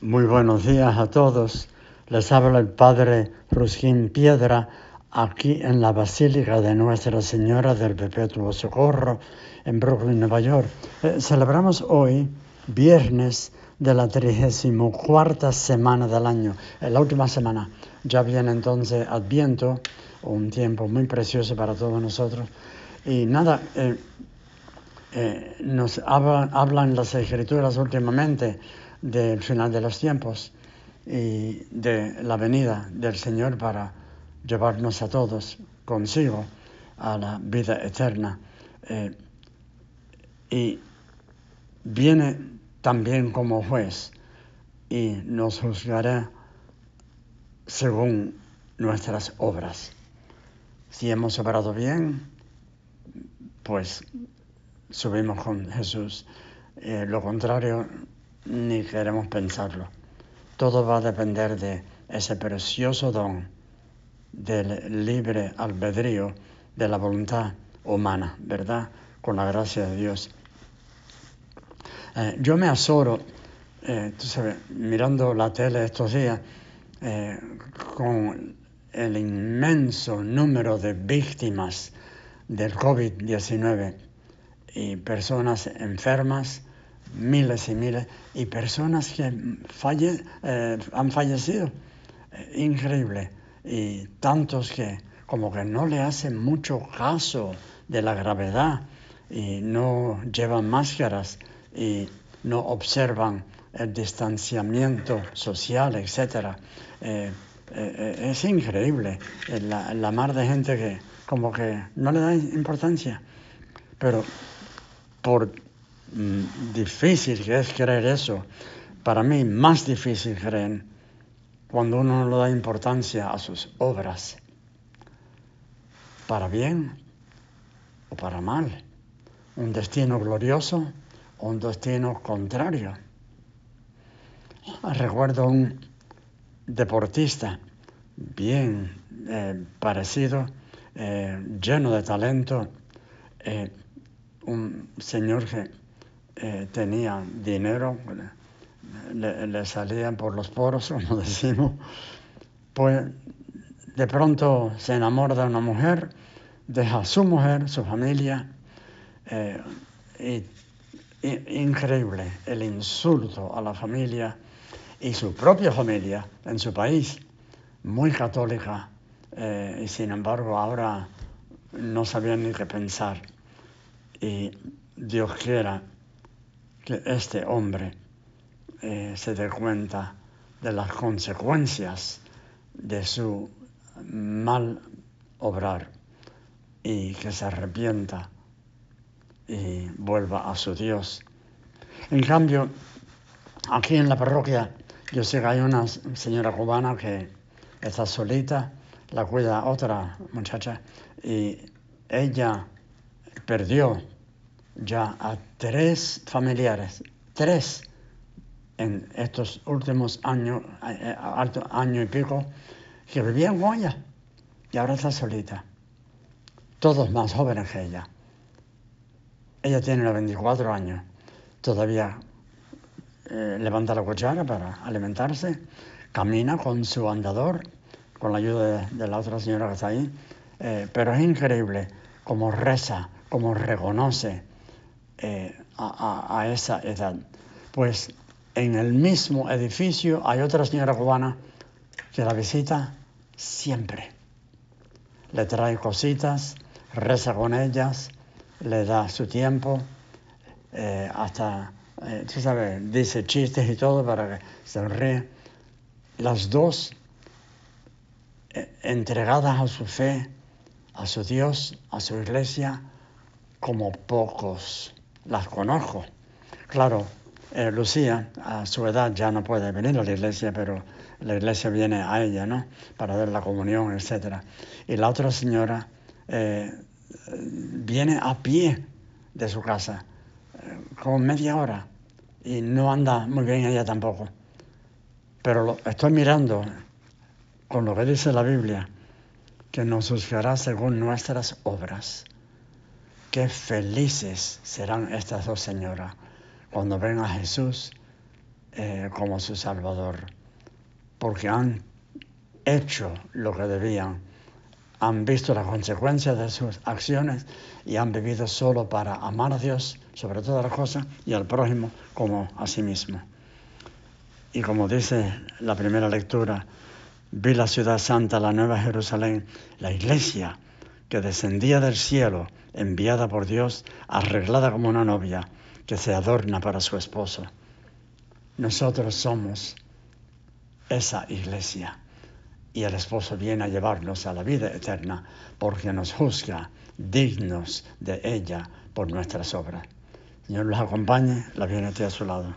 Muy buenos días a todos. Les habla el Padre Ruskin Piedra, aquí en la Basílica de Nuestra Señora del Perpetuo Socorro, en Brooklyn, Nueva York. Celebramos hoy, viernes de la 34ª semana del año, la última semana. Ya viene entonces Adviento, un tiempo muy precioso para todos nosotros. Y nada, nos hablan las Escrituras últimamente del final de los tiempos y de la venida del Señor para llevarnos a todos consigo a la vida eterna. Y viene también como juez y nos juzgará según nuestras obras. Si hemos obrado bien, pues subimos con Jesús. Lo contrario, ni queremos pensarlo. Todo va a depender de ese precioso don del libre albedrío de la voluntad humana, ¿verdad? Con la gracia de Dios. Yo me azoro, tú sabes, mirando la tele estos días, con el inmenso número de víctimas del COVID-19 y personas enfermas, miles y miles, y personas que han fallecido. Increíble. Y tantos que como que no le hacen mucho caso de la gravedad y no llevan máscaras y no observan el distanciamiento social, etc. Es increíble la mar de gente que como que no le da importancia. Pero por difícil que es creer eso, para mí más difícil creer cuando uno no le da importancia a sus obras, para bien o para mal, un destino glorioso o un destino contrario. Recuerdo un deportista bien parecido, lleno de talento, un señor que tenía dinero, le salían por los poros, como decimos. Pues de pronto se enamora de una mujer, deja a su mujer, su familia, increíble el insulto a la familia y su propia familia en su país, muy católica, y sin embargo ahora no sabían ni qué pensar. Y Dios quiera que este hombre se dé cuenta de las consecuencias de su mal obrar y que se arrepienta y vuelva a su Dios. En cambio, aquí en la parroquia, yo sé que hay una señora cubana que está solita, la cuida otra muchacha, y ella perdió ya a 3 familiares, 3 en estos últimos año y pico, que vivían con ella, y ahora está solita, todos más jóvenes que ella. Ella tiene 24 años, todavía levanta la cuchara para alimentarse, camina con su andador, con la ayuda de la otra señora que está ahí, pero es increíble cómo reza, cómo reconoce a esa edad. Pues en el mismo edificio hay otra señora cubana que la visita siempre. Le trae cositas, reza con ellas, le da su tiempo, hasta, tú sabes, dice chistes y todo para que se ríe. Las dos entregadas a su fe, a su Dios, a su iglesia, como pocos. Las conozco. Claro, Lucía a su edad ya no puede venir a la iglesia, pero la iglesia viene a ella, ¿no? Para dar la comunión, etc. Y la otra señora viene a pie de su casa, como media hora, y no anda muy bien ella tampoco. Pero estoy mirando con lo que dice la Biblia, que nos juzgará según nuestras obras. Qué felices serán estas dos señoras cuando ven a Jesús como su Salvador, porque han hecho lo que debían, han visto las consecuencias de sus acciones y han vivido solo para amar a Dios sobre todas las cosas y al prójimo como a sí mismo. Y como dice la primera lectura, vi la ciudad santa, la nueva Jerusalén, la iglesia que descendía del cielo, enviada por Dios, arreglada como una novia que se adorna para su esposo. Nosotros somos esa iglesia. Y el esposo viene a llevarnos a la vida eterna porque nos juzga dignos de ella por nuestras obras. Señor, los acompañe, la Virgen esté a su lado.